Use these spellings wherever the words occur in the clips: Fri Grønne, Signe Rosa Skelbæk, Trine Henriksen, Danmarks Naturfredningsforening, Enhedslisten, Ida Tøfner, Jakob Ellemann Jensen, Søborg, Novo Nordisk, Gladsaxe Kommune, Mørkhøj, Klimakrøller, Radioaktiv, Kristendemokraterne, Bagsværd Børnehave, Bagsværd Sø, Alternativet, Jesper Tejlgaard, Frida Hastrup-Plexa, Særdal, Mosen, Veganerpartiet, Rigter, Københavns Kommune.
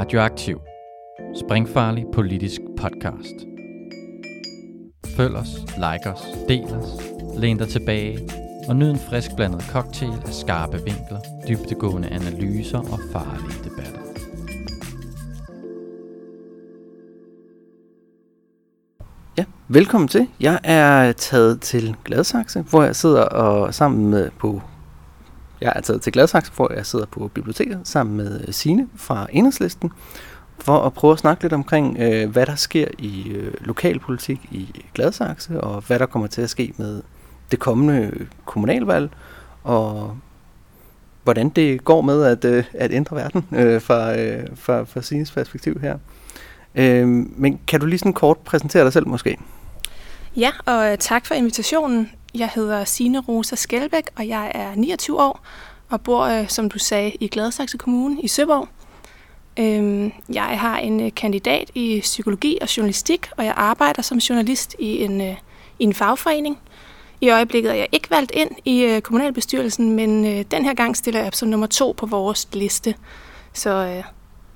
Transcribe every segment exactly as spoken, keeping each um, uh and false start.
Radioaktiv. Springfarlig politisk podcast. Følg os, like os, del os, læn dig tilbage og nyd en frisk blandet cocktail af skarpe vinkler, dybdegående analyser og farlige debatter. Ja, velkommen til. Jeg er taget til Gladsaxe, hvor jeg sidder og sammen med på Jeg er taget til Gladsaxe, hvor jeg sidder på biblioteket sammen med Signe fra Enhedslisten, for at prøve at snakke lidt omkring, øh, hvad der sker i øh, lokalpolitik i Gladsaxe, og hvad der kommer til at ske med det kommende kommunalvalg, og hvordan det går med at, øh, at ændre verden øh, fra, øh, fra, fra Signes perspektiv her. Øh, men kan du lige sådan kort præsentere dig selv måske? Ja, og tak for invitationen. Jeg hedder Signe Rosa Skelbæk, og jeg er niogtyve år og bor, øh, som du sagde, i Gladsaxe Kommune i Søborg. Øhm, jeg har en øh, kandidat i psykologi og journalistik, og jeg arbejder som journalist i en, øh, i en fagforening. I øjeblikket er jeg ikke valgt ind i øh, kommunalbestyrelsen, men øh, den her gang stiller jeg op som nummer to på vores liste. Så øh,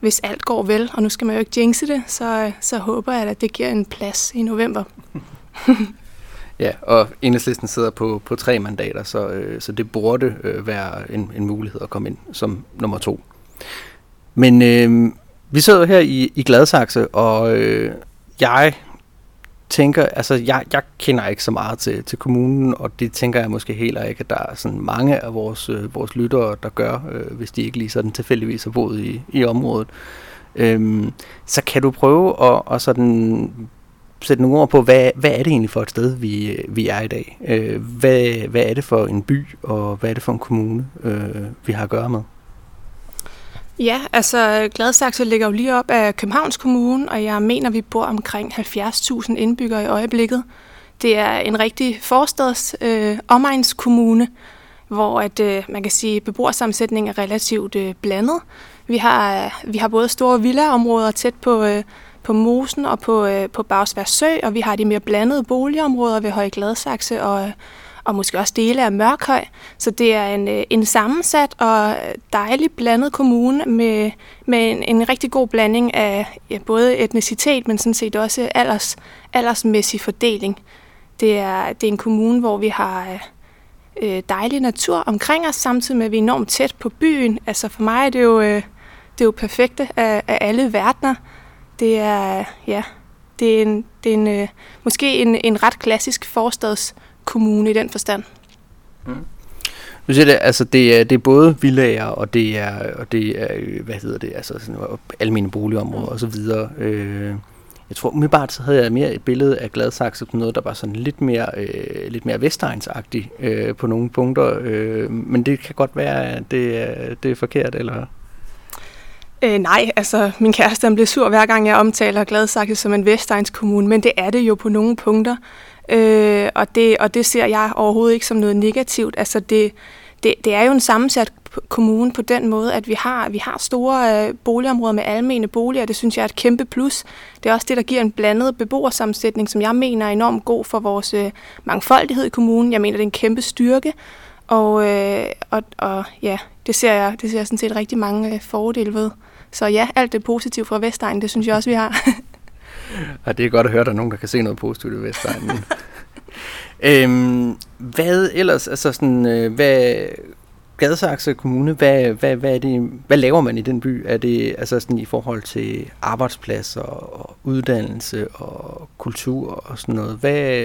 hvis alt går vel, og nu skal man jo ikke jinxe det, så, øh, så håber jeg, at det giver en plads i november. Ja, og Enhedslisten sidder på, på tre mandater, så, øh, så det burde øh, være en, en mulighed at komme ind som nummer to. Men øh, vi sidder her i, i Gladsaxe, og øh, jeg tænker, altså jeg, jeg kender ikke så meget til, til kommunen, og det tænker jeg måske heller ikke, at der er sådan mange af vores, øh, vores lyttere, der gør, øh, hvis de ikke lige sådan tilfældigvis har boet i, i området. Øh, så kan du prøve at og sådan... sætte nogle ord på, hvad, hvad er det egentlig for et sted, vi, vi er i dag? Øh, hvad, hvad er det for en by, og hvad er det for en kommune, øh, vi har at gøre med? Ja, altså Gladsaxe ligger jo lige op af Københavns Kommune, og jeg mener, vi bor omkring halvfjerds tusind indbyggere i øjeblikket. Det er en rigtig forstads øh, omegnskommune, hvor at, øh, man kan sige, at beboersammensætningen er relativt øh, blandet. Vi har, øh, vi har både store villaområder tæt på... Øh, på Mosen og på, øh, på Bagsværd Sø, og vi har de mere blandede boligområder ved Høje Gladsaxe og, og måske også dele af Mørkhøj. Så det er en, øh, en sammensat og dejlig blandet kommune med, med en, en rigtig god blanding af ja, både etnicitet, men sådan set også alders, aldersmæssig fordeling. Det er, det er en kommune, hvor vi har øh, dejlig natur omkring os, samtidig med at vi er enormt tæt på byen. Altså for mig er det jo, øh, det er jo perfekte af, af alle verdener. Det er, ja, det er, en, det er en, øh, måske en, en ret klassisk forstadskommune i den forstand. Mm. Du siger det, altså det er, det er både villaer og det er, og det er, hvad hedder det, altså sådan almene boligområder mm. og så videre. Øh, jeg tror umiddelbart, så havde jeg mere et billede af Gladsaxe som noget, der var sådan lidt mere, øh, lidt mere vestegnsagtigt øh, på nogle punkter. Øh, men det kan godt være, at det er, det er forkert, eller... Øh, nej, altså min kæreste bliver sur hver gang jeg omtaler Gladsaxe som en Vestegns-kommune, men det er det jo på nogle punkter, øh, og, det, og det ser jeg overhovedet ikke som noget negativt. Altså det, det, det er jo en sammensat kommune på den måde, at vi har, vi har store øh, boligområder med almene boliger, det synes jeg er et kæmpe plus. Det er også det, der giver en blandet beboersammensætning, som jeg mener er enormt god for vores øh, mangfoldighed i kommunen. Jeg mener, det er en kæmpe styrke. Og, øh, og, og ja, det ser jeg, det ser jeg sådan set rigtig mange øh, fordele ved. Så ja, alt det positive fra Vestegnen, det synes jeg også, vi har. Ja, det er godt at høre, at der er nogen, der kan se noget positivt i Vestegnen. øhm, hvad ellers, altså sådan, øh, hvad, Gladsaxe Kommune, hvad, hvad, hvad, er det, hvad laver man i den by? Er det altså sådan i forhold til arbejdspladser og uddannelse og kultur og sådan noget? Hvad...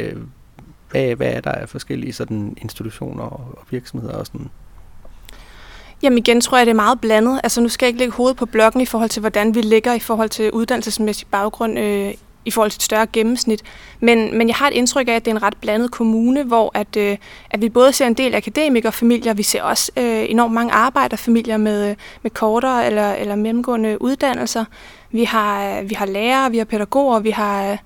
Hvad, hvad er der af forskellige sådan, institutioner og virksomheder og sådan? Jamen igen tror jeg, det er meget blandet. Altså nu skal jeg ikke lægge hovedet på blokken i forhold til, hvordan vi ligger i forhold til uddannelsesmæssig baggrund, øh, i forhold til et større gennemsnit. Men, men jeg har et indtryk af, at det er en ret blandet kommune, hvor at, øh, at vi både ser en del akademikerfamilier, vi ser også øh, enormt mange arbejderfamilier med, med kortere eller, eller mellemgående uddannelser. Vi har, vi har lærere, vi har pædagoger, vi har... Øh,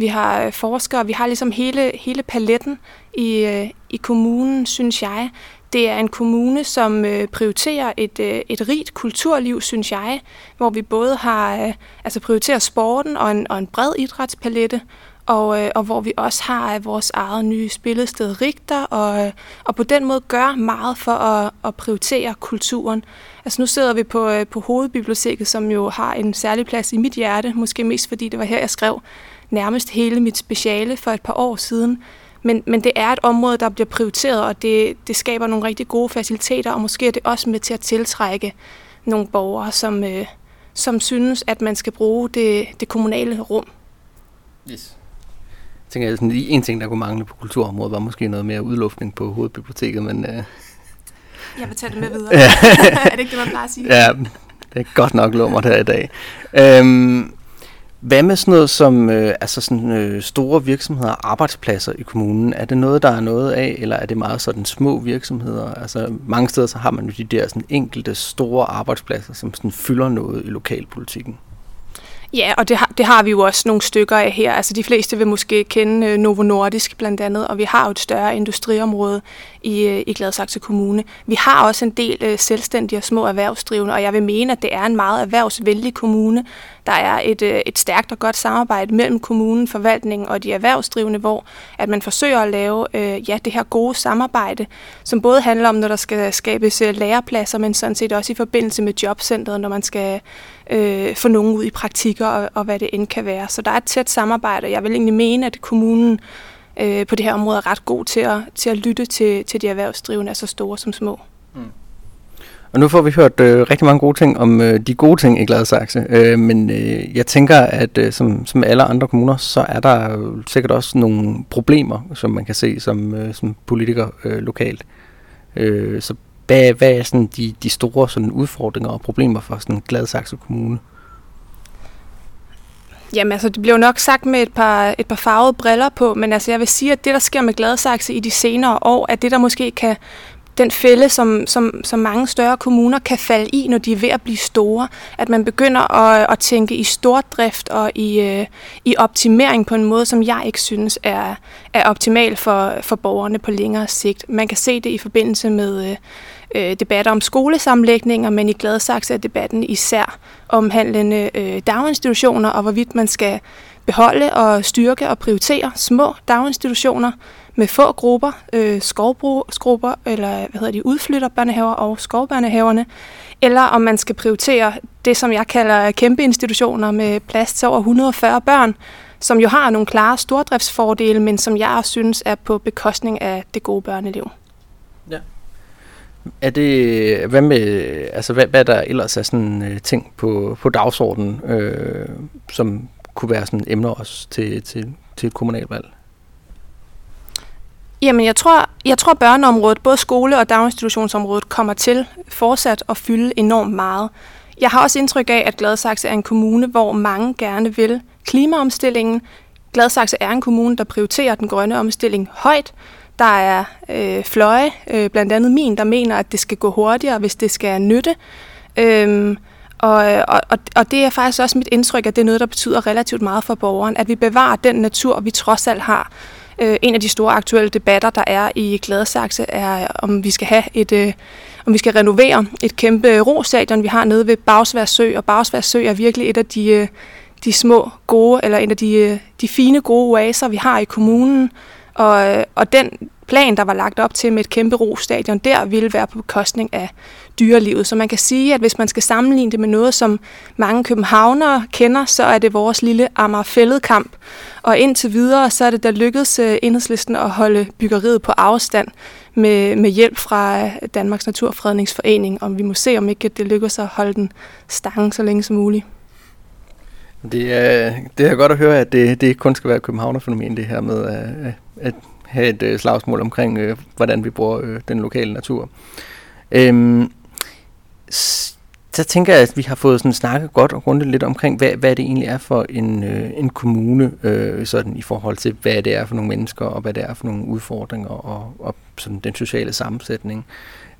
Vi har forskere, vi har ligesom hele, hele paletten i, i kommunen, synes jeg. Det er en kommune, som prioriterer et, et rigt kulturliv, synes jeg, hvor vi både har altså prioriterer sporten og en, og en bred idrætspalette, og, øh, og hvor vi også har vores eget nye spillested Rigter, og, øh, og på den måde gør meget for at, at prioritere kulturen. Altså nu sidder vi på, øh, på Hovedbiblioteket, som jo har en særlig plads i mit hjerte, måske mest fordi det var her, jeg skrev nærmest hele mit speciale for et par år siden. Men, men det er et område, der bliver prioriteret, og det, det skaber nogle rigtig gode faciliteter, og måske er det også med til at tiltrække nogle borgere, som, øh, som synes, at man skal bruge det, det kommunale rum. Yes. Jeg tænker, at en ting, der kunne mangle på kulturområdet, var måske noget mere udluftning på Hovedbiblioteket, men... Øh... Jeg vil tage det med videre. Er det ikke det, man plejer at sige? Ja, det er godt nok lummer her i dag. Øhm... Hvad med sådan noget som øh, altså sådan, øh, store virksomheder og arbejdspladser i kommunen? Er det noget, der er noget af, eller er det meget sådan små virksomheder? Altså mange steder så har man jo de der sådan, enkelte store arbejdspladser, som sådan, fylder noget i lokalpolitikken. Ja, og det har, det har vi jo også nogle stykker af her. Altså de fleste vil måske kende øh, Novo Nordisk blandt andet, og vi har jo et større industriområde i, øh, i Gladsaxe Kommune. Vi har også en del øh, selvstændige og små erhvervsdrivende, og jeg vil mene, at det er en meget erhvervsvenlig kommune. Der er et, øh, et stærkt og godt samarbejde mellem kommunen, forvaltningen og de erhvervsdrivende, hvor at man forsøger at lave øh, ja, det her gode samarbejde, som både handler om, når der skal skabes øh, lærepladser, men sådan set også i forbindelse med jobcentret, når man skal øh, få nogen ud i praktik. Og, og hvad det end kan være. Så der er et tæt samarbejde, og jeg vil egentlig mene, at kommunen øh, på det her område er ret god til at, til at lytte til, til de erhvervsdrivende, altså store som små. Mm. Og nu får vi hørt øh, rigtig mange gode ting om øh, de gode ting i Gladsaxe, øh, men øh, jeg tænker, at øh, som, som alle andre kommuner, så er der jo sikkert også nogle problemer, som man kan se som, øh, som politiker øh, lokalt. Øh, så hvad, hvad er sådan de, de store sådan, udfordringer og problemer for sådan Gladsaxe Kommune? Jamen altså, det bliver jo nok sagt med et par, et par farvede briller på, men altså jeg vil sige, at det, der sker med Gladsaxe i de senere år, er det, der måske kan, den fælde, som, som, som mange større kommuner kan falde i, når de er ved at blive store, at man begynder at, at tænke i stordrift og i, i optimering på en måde, som jeg ikke synes er, er optimal for, for borgerne på længere sigt. Man kan se det i forbindelse med... Øh, debatter om skolesammenlægninger, men i Gladsaxe er debatten især omhandlende øh, daginstitutioner og hvorvidt man skal beholde og styrke og prioritere små daginstitutioner med få grupper, øh, skovbrugsgrupper, eller hvad hedder de, udflytterbørnehaver og skovbørnehaverne, eller om man skal prioritere det, som jeg kalder kæmpe institutioner med plads til over et hundrede og fyrre børn, som jo har nogle klare stordriftsfordele, men som jeg også synes er på bekostning af det gode børneliv. Ja. Er det, hvad med, altså hvad, hvad der ellers er sådan øh, ting på, på dagsordenen, øh, som kunne være sådan emner også til, til, til et kommunalvalg? Jamen jeg tror, jeg tror børneområdet, både skole- og daginstitutionsområdet, kommer til fortsat at fylde enormt meget. Jeg har også indtryk af, at Gladsaxe er en kommune, hvor mange gerne vil klimaomstillingen. Gladsaxe er en kommune, der prioriterer den grønne omstilling højt. Der er øh, fløje, øh, blandt andet min, der mener, at det skal gå hurtigere, hvis det skal nytte. Øhm, og, og, og det er faktisk også mit indtryk, at det er noget, der betyder relativt meget for borgeren, at vi bevarer den natur, vi trods alt har. Øh, en af de store aktuelle debatter, der er i Gladsaxe, er, om vi skal have et, øh, om vi skal renovere et kæmpe rostadion, vi har nede ved Bagsværd Sø, og Bagsværd Sø er virkelig et af de, øh, de små gode, eller en af de, de fine gode oaser, vi har i kommunen. Og, og den plan, der var lagt op til med et kæmpe rostadion, der ville være på bekostning af dyrelivet. Så man kan sige, at hvis man skal sammenligne det med noget, som mange københavnere kender, så er det vores lille Amager-Fælled-kamp. Og indtil videre, så er det, der lykkedes Enhedslisten at holde byggeriet på afstand med, med hjælp fra Danmarks Naturfredningsforening. Og vi må se, om ikke det lykkes at holde den stangen så længe som muligt. Det er, det er godt at høre, at det, det ikke kun skal være københavnerfænomen, det her med at, at have et øh, slagsmål omkring, øh, hvordan vi bruger øh, den lokale natur. Øhm, så tænker jeg, at vi har fået sådan snakket godt og grundigt lidt omkring, hvad, hvad det egentlig er for en, øh, en kommune, øh, sådan i forhold til, hvad det er for nogle mennesker, og hvad det er for nogle udfordringer, og, og sådan den sociale sammensætning.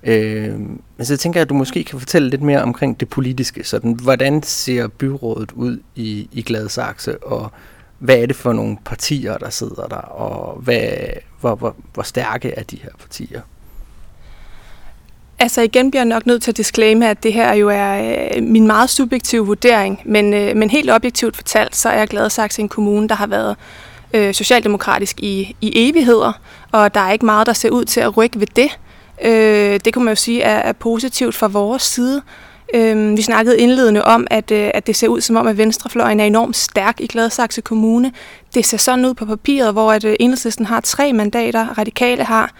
Øh, men så tænker jeg, at du måske kan fortælle lidt mere omkring det politiske. Sådan, hvordan ser byrådet ud i, i Gladsaxe, og hvad er det for nogle partier, der sidder der, og hvad, hvor, hvor, hvor stærke er de her partier? Altså igen bliver jeg nok nødt til at disclaime, at det her jo er øh, min meget subjektive vurdering, men, øh, men helt objektivt fortalt, så er Gladsaxe en kommune, der har været øh, socialdemokratisk i, i evigheder, og der er ikke meget, der ser ud til at rykke ved det. Øh, det kunne man jo sige er, er positivt fra vores side. Øh, vi snakkede indledende om, at, øh, at det ser ud som om, at venstrefløjen er enormt stærk i Gladsaxe Kommune. Det ser sådan ud på papiret, hvor at, øh, Enhedslisten har tre mandater, Radikale har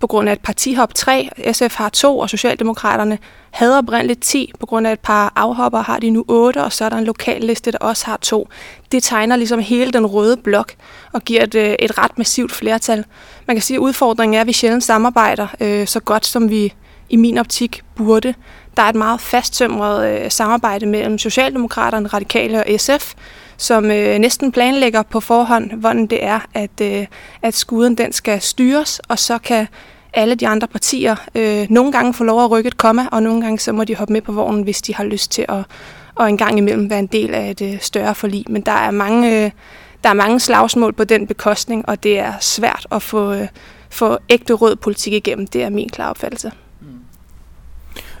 på grund af et partihop tre, S F har to, og Socialdemokraterne havde oprindeligt ti. På grund af et par afhopper har de nu otte, og så er der en lokalliste, der også har to. Det tegner ligesom hele den røde blok og giver et, et ret massivt flertal. Man kan sige, at udfordringen er, at vi sjældent samarbejder øh, så godt, som vi i min optik burde. Der er et meget fasttømret øh, samarbejde mellem Socialdemokraterne, Radikale og S F, som øh, næsten planlægger på forhånd, hvordan det er, at, øh, at skuden den skal styres, og så kan alle de andre partier øh, nogle gange får lov at rykke et komma, og nogle gange så må de hoppe med på vognen, hvis de har lyst til at og en gang imellem være en del af et øh, større forlig. Men der er, mange, øh, der er mange slagsmål på den bekostning, og det er svært at få, øh, få ægte rød politik igennem. Det er min klare opfattelse. Mm.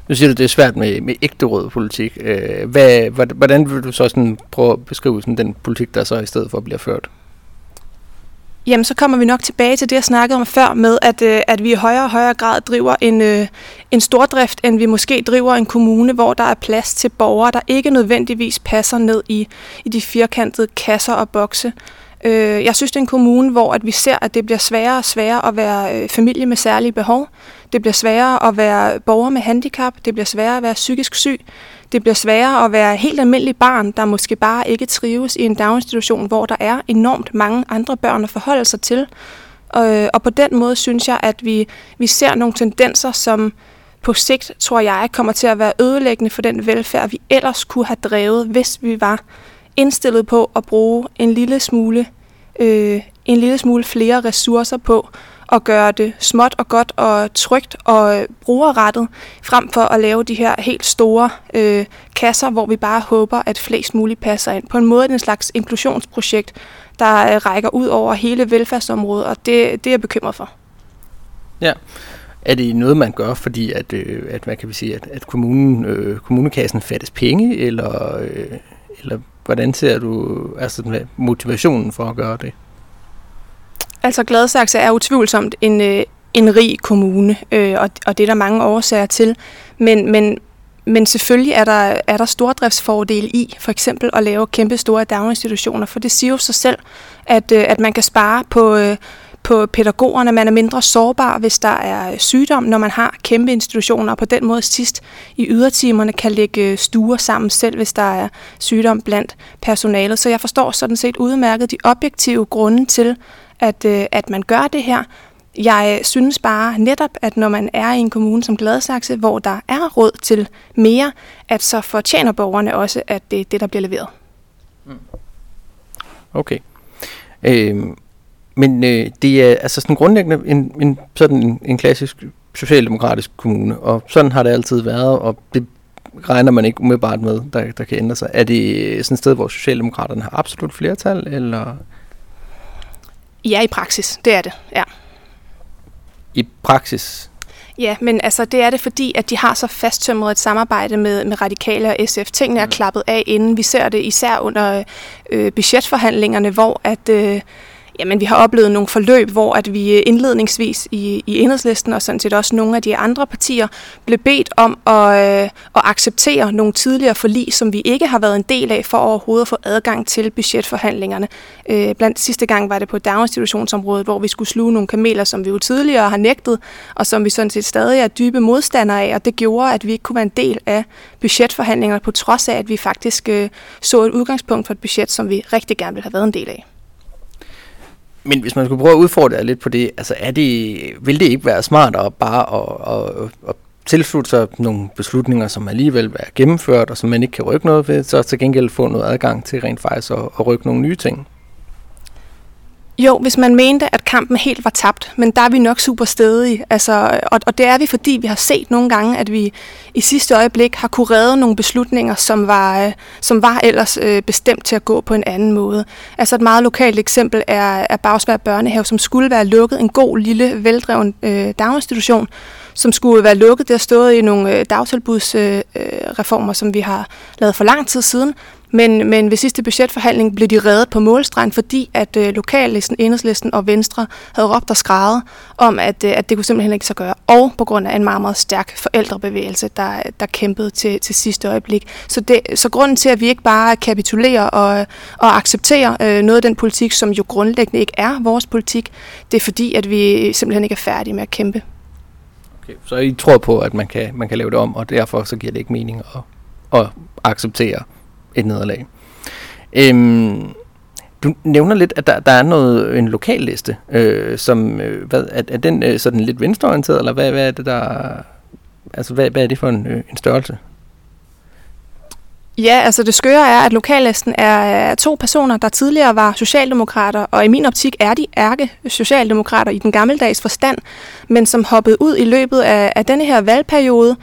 Nu siger du, det er svært med, med ægte rød politik. Øh, hvad, hvordan vil du så sådan prøve at beskrive sådan den politik, der så i stedet for bliver ført? Jamen, så kommer vi nok tilbage til det, jeg snakkede om før, med at, øh, at vi i højere og højere grad driver en, øh, en stordrift, end vi måske driver en kommune, hvor der er plads til borgere, der ikke nødvendigvis passer ned i, i de firkantede kasser og bokse. Øh, jeg synes, det er en kommune, hvor at vi ser, at det bliver sværere og sværere at være øh, familie med særlige behov. Det bliver sværere at være borger med handicap. Det bliver sværere at være psykisk syg. Det bliver sværere at være helt almindelig barn, der måske bare ikke trives i en daginstitution, hvor der er enormt mange andre børn at forholde sig til. Og, og på den måde synes jeg, at vi, vi ser nogle tendenser, som på sigt, tror jeg, kommer til at være ødelæggende for den velfærd, vi ellers kunne have drevet, hvis vi var indstillet på at bruge en lille smule, øh, en lille smule flere ressourcer på og gøre det småt og godt og trygt og brugerrettet, frem for at lave de her helt store øh, kasser, hvor vi bare håber, at flest muligt passer ind. På en måde en slags inklusionsprojekt, der øh, rækker ud over hele velfærdsområdet, og det, det er jeg bekymret for. Ja, er det noget, man gør, fordi at, øh, at, hvad kan vi sige, at, at kommunen, øh, kommunekassen fattes penge, eller, øh, eller hvordan ser du altså, motivationen for at gøre det? Altså Gladsaxe er utvivlsomt en, øh, en rig kommune, øh, og, og det er der mange årsager til. Men, men, men selvfølgelig er der, er der stordriftsfordele i, for eksempel at lave kæmpe store daginstitutioner, for det siger jo sig selv, at, øh, at man kan spare på, øh, på pædagogerne. Man er mindre sårbar, hvis der er sygdom, når man har kæmpe institutioner, og på den måde sidst i ydertimerne kan lægge stuer sammen selv, hvis der er sygdom blandt personalet. Så jeg forstår sådan set udmærket de objektive grunde til, At, øh, at man gør det her. Jeg synes bare netop, at når man er i en kommune som Gladsaxe, hvor der er råd til mere, at så fortjener borgerne også, at det er det, der bliver leveret. Okay. Øh, men øh, det er altså sådan grundlæggende en, en, sådan en, en klassisk socialdemokratisk kommune, og sådan har det altid været, og det regner man ikke umiddelbart med, der, der kan ændre sig. Er det sådan et sted, hvor Socialdemokraterne har absolut flertal, eller... Ja, i praksis. Det er det, ja. I praksis? Ja, men altså, det er det, fordi at de har så fasttømret et samarbejde med, med Radikale og S F. Tingene er klappet af inden. Vi ser det især under øh, budgetforhandlingerne, hvor at, øh, jamen, vi har oplevet nogle forløb, hvor at vi indledningsvis i, i Enhedslisten, og sådan set også nogle af de andre partier, blev bedt om at, øh, at acceptere nogle tidligere forlig, som vi ikke har været en del af, for overhovedet at få adgang til budgetforhandlingerne. Øh, blandt sidste gang var det på daginstitutionsområdet, hvor vi skulle sluge nogle kameler, som vi jo tidligere har nægtet, og som vi sådan set stadig er dybe modstandere af, og det gjorde, at vi ikke kunne være en del af budgetforhandlingerne, på trods af, at vi faktisk øh, så et udgangspunkt for et budget, som vi rigtig gerne ville have været en del af. Men hvis man skulle prøve at udfordre lidt på det, altså er det, vil det ikke være smart at bare at, at, at tilslutte sig nogle beslutninger, som alligevel er gennemført, og som man ikke kan rykke noget ved, så til gengæld få noget adgang til rent faktisk at, at rykke nogle nye ting? Jo, hvis man mente, at kampen helt var tabt, men der er vi nok super stedige. Altså, og, og det er vi, fordi vi har set nogle gange, at vi i sidste øjeblik har kunne redde nogle beslutninger, som var, øh, som var ellers øh, bestemt til at gå på en anden måde. Altså et meget lokalt eksempel er, er Bagsværd Børnehave, som skulle være lukket, en god, lille, veldreven øh, daginstitution, som skulle være lukket. Det har stået i nogle dagtilbudsreformer, som vi har lavet for lang tid siden. Men, men ved sidste budgetforhandling blev de reddet på målstregen, fordi at øh, lokallisten, Enhedslisten og Venstre havde råbt og skreget om, at, øh, at det kunne simpelthen ikke så gøre. Og på grund af en meget, meget stærk forældrebevægelse, der, der kæmpede til, til sidste øjeblik. Så, det, så grunden til, at vi ikke bare kapitulerer og, og accepterer øh, noget af den politik, som jo grundlæggende ikke er vores politik, det er fordi, at vi simpelthen ikke er færdige med at kæmpe. Okay, så I tror på, at man kan, man kan lave det om, og derfor så giver det ikke mening at, at acceptere et nederlag. Øhm, du nævner lidt, at der, der er noget, en lokalliste, øh, som øh, hvad, er, er den øh, sådan lidt venstreorienteret, eller hvad, hvad er det der? Altså hvad, hvad er det for en, øh, en størrelse? Ja, altså det skøre er, at lokallisten er to personer, der tidligere var socialdemokrater, og i min optik er de ærke socialdemokrater i den gammeldags forstand, men som hoppede ud i løbet af, af denne her valgperiode.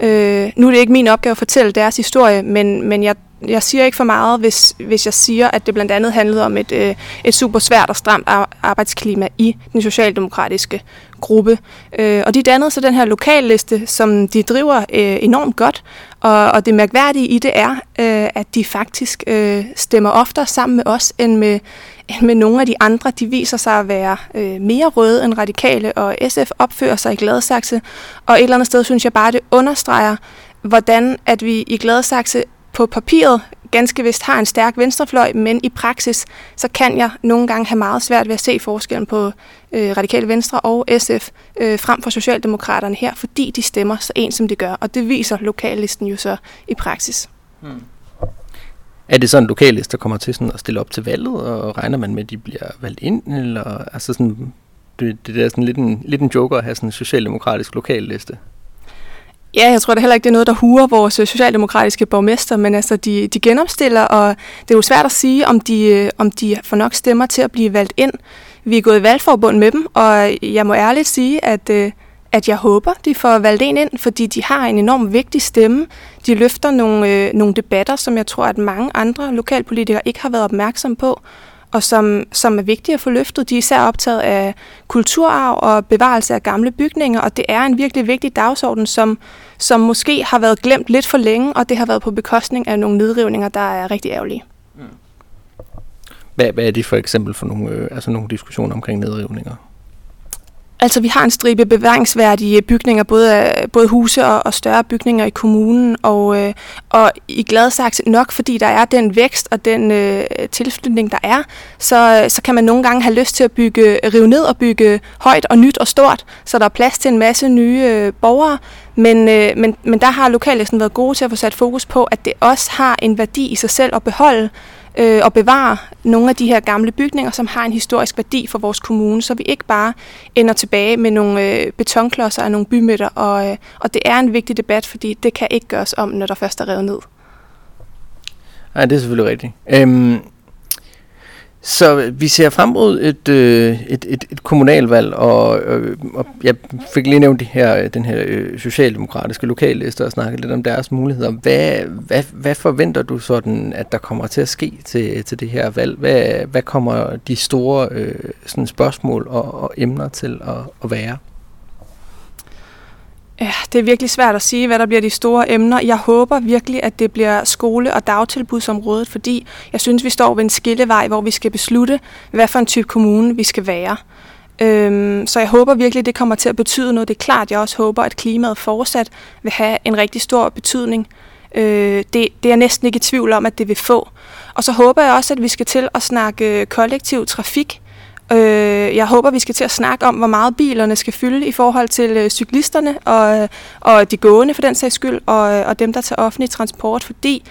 Øh, nu er det ikke min opgave at fortælle deres historie, men, men jeg Jeg siger ikke for meget, hvis, hvis jeg siger, at det blandt andet handlede om et, øh, et super svært og stramt arbejdsklima i den socialdemokratiske gruppe. Øh, og de dannede så den her lokalliste, som de driver øh, enormt godt. Og, og det mærkværdige i det er, øh, at de faktisk øh, stemmer oftere sammen med os, end med, end med nogle af de andre. De viser sig at være øh, mere røde end radikale, og S F opfører sig i Gladsaxe. Og et eller andet sted synes jeg bare, det understreger, hvordan at vi i Gladsaxe på papiret ganske vist har en stærk venstrefløj, men i praksis, så kan jeg nogle gange have meget svært ved at se forskellen på øh, Radikale Venstre og S F øh, frem for Socialdemokraterne her, fordi de stemmer så ens som de gør, og det viser lokallisten jo så i praksis. Hmm. Er det sådan en lokalliste, der kommer til sådan at stille op til valget, og regner man med, at de bliver valgt ind, eller altså sådan, det, det er sådan lidt en, lidt en joker at have sådan en socialdemokratisk lokalliste? Ja, jeg tror da heller ikke, det er noget, der huer vores socialdemokratiske borgmester, men altså, de, de genopstiller, og det er jo svært at sige, om de, om de får nok stemmer til at blive valgt ind. Vi er gået i valgforbund med dem, og jeg må ærligt sige, at, at jeg håber, de får valgt en ind, fordi de har en enormt vigtig stemme. De løfter nogle, øh, nogle debatter, som jeg tror, at mange andre lokalpolitikere ikke har været opmærksomme på, og som, som er vigtige at få løftet. De er især optaget af kulturarv og bevarelse af gamle bygninger, og det er en virkelig vigtig dagsorden, som, som måske har været glemt lidt for længe, og det har været på bekostning af nogle nedrivninger, der er rigtig ærgerlige. Mm. Hvad, hvad er det for eksempel for nogle, øh, altså nogle diskussioner omkring nedrivninger? Altså vi har en stribe bevaringsværdige bygninger, både, både huse og, og større bygninger i kommunen, og, øh, og i Gladsaxe nok, fordi der er den vækst og den øh, tilflytning, der er, så, så kan man nogle gange have lyst til at bygge, rive ned og bygge højt og nyt og stort, så der er plads til en masse nye øh, borgere. Men, øh, men, men der har lokallisten været gode til at få sat fokus på, at det også har en værdi i sig selv at beholde øh, og bevare nogle af de her gamle bygninger, som har en historisk værdi for vores kommune, så vi ikke bare ender tilbage med nogle øh, betonklodser og nogle bymidter. Og, øh, og det er en vigtig debat, fordi det kan ikke gøres om, når der først er revet ned. Nej, det er selvfølgelig rigtigt. Øhm Så vi ser frem mod et, øh, et, et, et kommunalvalg, og, øh, og jeg fik lige nævnt de her, den her øh, socialdemokratiske lokalliste og snakke lidt om deres muligheder. Hvad, hvad, hvad forventer du sådan, at der kommer til at ske til, til det her valg? Hvad, hvad kommer de store øh, sådan spørgsmål og, og emner til at, at være? Ja, det er virkelig svært at sige, hvad der bliver de store emner. Jeg håber virkelig, at det bliver skole- og dagtilbudsområdet, fordi jeg synes, vi står ved en skillevej, hvor vi skal beslutte, hvad for en type kommune vi skal være. Øhm, så jeg håber virkelig, det kommer til at betyde noget. Det er klart, jeg også håber, at klimaet fortsat vil have en rigtig stor betydning. Øh, det, det er jeg næsten ikke i tvivl om, at det vil få. Og så håber jeg også, at vi skal til at snakke kollektiv trafik. Jeg håber, vi skal til at snakke om, hvor meget bilerne skal fylde i forhold til cyklisterne og, og de gående for den sags skyld, og, og dem, der tager offentlig transport, fordi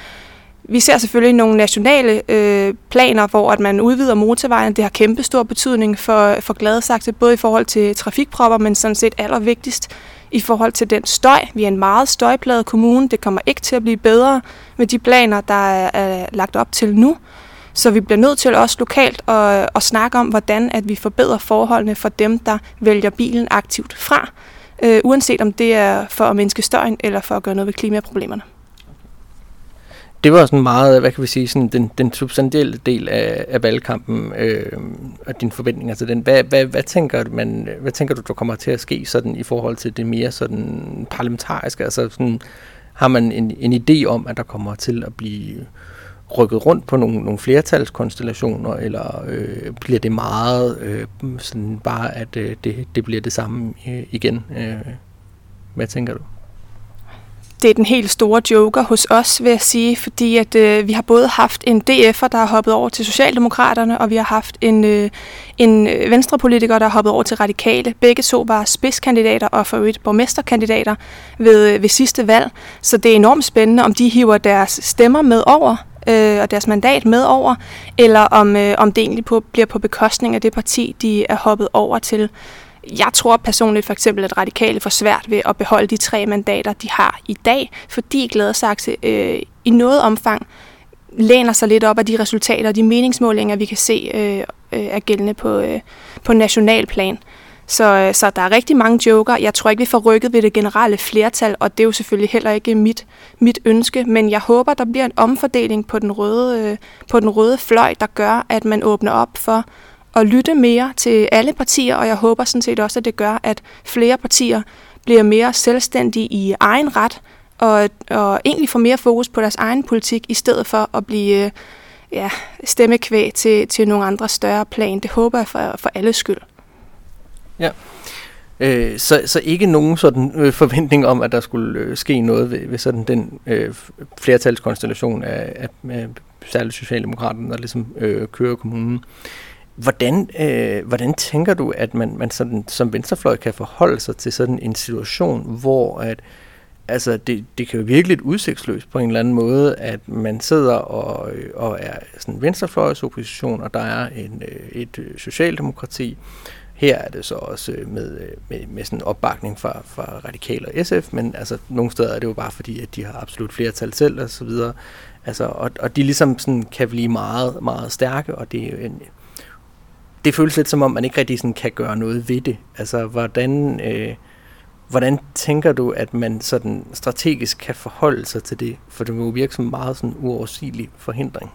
vi ser selvfølgelig nogle nationale øh, planer, hvor at man udvider motorvejen. Det har kæmpe stor betydning for, for Gladsaxe, både i forhold til trafikpropper, men sådan set allervigtigst i forhold til den støj. Vi er en meget støjplaget kommune. Det kommer ikke til at blive bedre med de planer, der er, er lagt op til nu. Så vi bliver nødt til også lokalt at, at snakke om, hvordan at vi forbedrer forholdene for dem, der vælger bilen aktivt fra, øh, uanset om det er for at mindske støjen eller for at gøre noget ved klimaproblemerne. det var sådan meget, hvad kan vi sige, sådan den, den substantielle del af, af valgkampen øh, og dine forventninger til den. Hvad, hvad, hvad, tænker man, hvad tænker du, der kommer til at ske sådan, i forhold til det mere sådan, parlamentariske? Altså, sådan, har man en, en idé om, at der kommer til at blive rykket rundt på nogle, nogle flertalskonstellationer, eller øh, bliver det meget øh, sådan bare, at øh, det, det bliver det samme øh, igen? Øh, hvad tænker du? Det er den helt store joker hos os, vil jeg sige, fordi at, øh, vi har både haft en D F'er, der har hoppet over til Socialdemokraterne, og vi har haft en, øh, en venstrepolitiker, der har hoppet over til Radikale. Begge to var spidskandidater og for øvrigt borgmesterkandidater ved, ved sidste valg, så det er enormt spændende, om de hiver deres stemmer med over øh, og deres mandat med over, eller om, øh, om det egentlig på, bliver på bekostning af det parti, de er hoppet over til. Jeg tror personligt for eksempel, at Radikale får svært ved at beholde de tre mandater, de har i dag, fordi Gladsaxe øh, i noget omfang læner sig lidt op af de resultater og de meningsmålinger, vi kan se øh, øh, er gældende på, øh, på nationalplan. Så, øh, så der er rigtig mange joker. Jeg tror ikke, vi får rykket ved det generelle flertal, og det er jo selvfølgelig heller ikke mit, mit ønske, men jeg håber, der bliver en omfordeling på den røde, øh, på den røde fløj, der gør, at man åbner op for og lytte mere til alle partier, og jeg håber sådan set også, at det gør, at flere partier bliver mere selvstændige i egen ret, og, og egentlig får mere fokus på deres egen politik, i stedet for at blive ja, stemmekvæg til, til nogle andre større plan. Det håber jeg for, for alles skyld. Ja, øh, så, så ikke nogen sådan forventning om, at der skulle ske noget ved, ved sådan den øh, flertalskonstellation af, af, af særligt Socialdemokraterne, der ligesom øh, kører kommunen. Hvordan, øh, hvordan tænker du, at man, man sådan, som venstrefløj kan forholde sig til sådan en situation, hvor at, altså det, det kan jo virke lidt udsigtsløst på en eller anden måde, at man sidder og, og er sådan en venstrefløjsopposition, og der er en, et socialdemokrati. Her er det så også med, med, med sådan opbakning fra, fra Radikale og S F, men altså nogle steder er det jo bare fordi, at de har absolut flertal selv og så videre. Altså, og, og de ligesom sådan kan blive meget, meget stærke, og det er jo en... Det føles lidt som om, man ikke rigtig sådan kan gøre noget ved det. Altså, hvordan, øh, hvordan tænker du, at man sådan strategisk kan forholde sig til det? For det må jo virke som en meget sådan uoversigelig forhindring.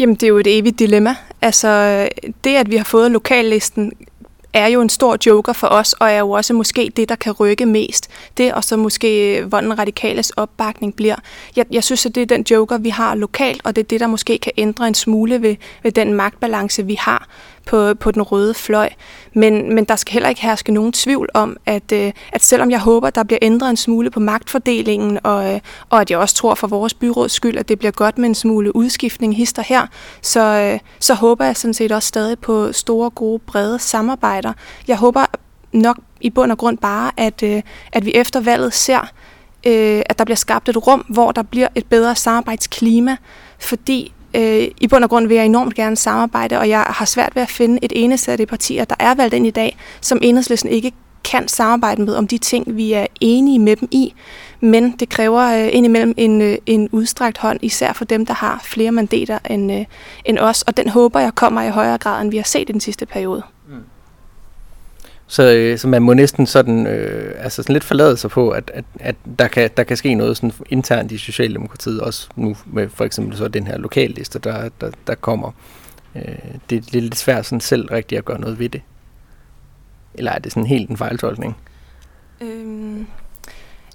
Jamen, det er jo et evigt dilemma. Altså, det, at vi har fået lokallisten, er jo en stor joker for os, og er jo også måske det, der kan rykke mest. Det, og så måske, hvordan Radikales opbakning bliver. Jeg, jeg synes, at det er den joker, vi har lokalt, og det er det, der måske kan ændre en smule ved, ved den magtbalance, vi har på, på den røde fløj. Men, men der skal heller ikke herske nogen tvivl om, at, at selvom jeg håber, der bliver ændret en smule på magtfordelingen, og, og at jeg også tror for vores byråds skyld, at det bliver godt med en smule udskiftning hister her, så, så håber jeg sådan set også stadig på store, gode, brede samarbejder. Jeg håber nok i bund og grund bare, at, at vi efter valget ser, at der bliver skabt et rum, hvor der bliver et bedre samarbejdsklima, fordi i bund og grund vil jeg enormt gerne samarbejde, og jeg har svært ved at finde et eneste af de partier, der er valgt ind i dag, som Enhedslisten ikke kan samarbejde med om de ting, vi er enige med dem i. Men det kræver indimellem en, en udstrakt hånd, især for dem, der har flere mandater end, end os. Og den håber jeg kommer i højere grad, end vi har set i den sidste periode. Mm. Så, så man må næsten sådan, øh, altså sådan lidt forlade sig på, at, at, at der, kan, der kan ske noget sådan internt i Socialdemokratiet, også nu med for eksempel så den her lokalliste, der, der, der kommer. Øh, det, det er lidt svært sådan selv rigtigt at gøre noget ved det. Eller er det sådan helt en fejltolkning? Øhm,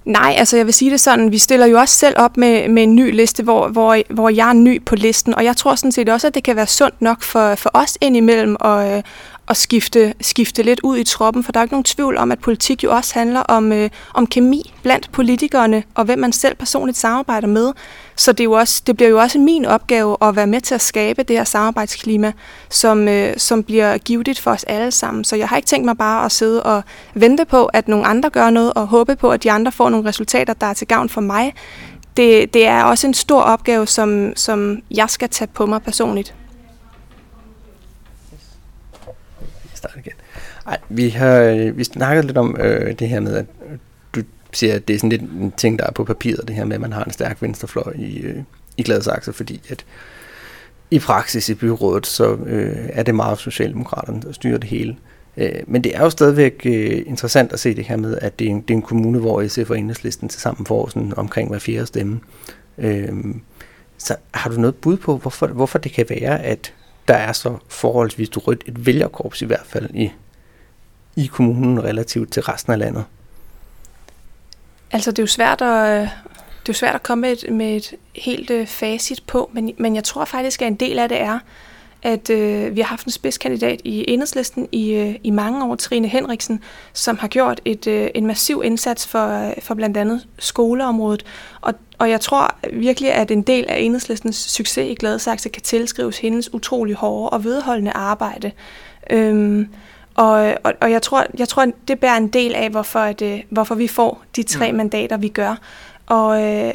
nej, altså jeg vil sige det sådan, vi stiller jo også selv op med, med en ny liste, hvor, hvor, hvor jeg er ny på listen, og jeg tror sådan set også, at det kan være sundt nok for, for os indimellem og øh, og skifte, skifte lidt ud i troppen, for der er ikke nogen tvivl om, at politik jo også handler om, øh, om kemi blandt politikerne, og hvem man selv personligt samarbejder med. Så det, er jo også, det bliver jo også min opgave at være med til at skabe det her samarbejdsklima, som, øh, som bliver givetigt for os alle sammen. Så jeg har ikke tænkt mig bare at sidde og vente på, at nogle andre gør noget, og håbe på, at de andre får nogle resultater, der er til gavn for mig. Det, det er også en stor opgave, som, som jeg skal tage på mig personligt. Igen. Ej, vi har vi snakket lidt om øh, det her med, at du siger, at det er sådan lidt en ting, der er på papiret, det her med, at man har en stærk venstrefløj i, øh, i Gladsaxe, fordi at i praksis i byrådet, så øh, er det meget Socialdemokraterne, der styrer det hele. Øh, men det er jo stadigvæk øh, interessant at se det her med, at det er en, det er en kommune, hvor S F og Enhedslisten tilsammen får sådan omkring hver fjerde stemme. Øhm, så har du noget bud på, hvorfor, hvorfor det kan være, at der er så forholdsvis rødt et vælgerkorps i hvert fald i, i kommunen relativt til resten af landet? Altså det er jo svært at... Det er jo svært at komme med et, med et helt øh, facit på, men, men jeg tror faktisk, at en del af det er, at øh, vi har haft en spidskandidat i Enhedslisten i, øh, i mange år, Trine Henriksen, som har gjort et, øh, en massiv indsats for, for blandt andet skoleområdet. Og, og jeg tror virkelig, at en del af Enhedslistens succes i Gladsaxe kan tilskrives hendes utrolig hårde og vedholdende arbejde. Øhm, og, og, og jeg tror, jeg tror, det bærer en del af, hvorfor, at, øh, hvorfor vi får de tre mandater, vi gør. Og, øh,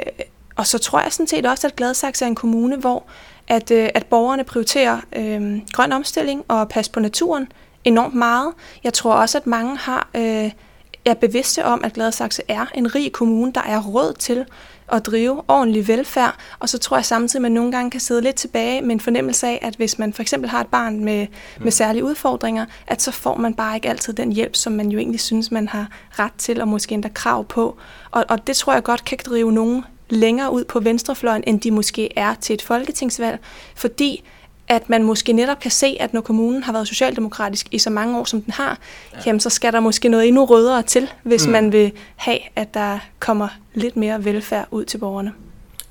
og så tror jeg sådan set også, at Gladsaxe er en kommune, hvor at, øh, at borgerne prioriterer øh, grøn omstilling og pas på naturen enormt meget. Jeg tror også, at mange har, øh, er bevidste om, at Gladsaxe er en rig kommune, der er råd til at drive ordentlig velfærd. Og så tror jeg samtidig, at man nogle gange kan sidde lidt tilbage med en fornemmelse af, at hvis man for eksempel har et barn med, med særlige udfordringer, at så får man bare ikke altid den hjælp, som man jo egentlig synes, man har ret til og måske endda krav på. Og, og det tror jeg godt kan drive nogen længere ud på venstrefløjen, end de måske er til et folketingsvalg, fordi at man måske netop kan se, at når kommunen har været socialdemokratisk i så mange år, som den har, ja. Jamen, så skal der måske noget endnu rødere til, hvis mm. man vil have, at der kommer lidt mere velfærd ud til borgerne.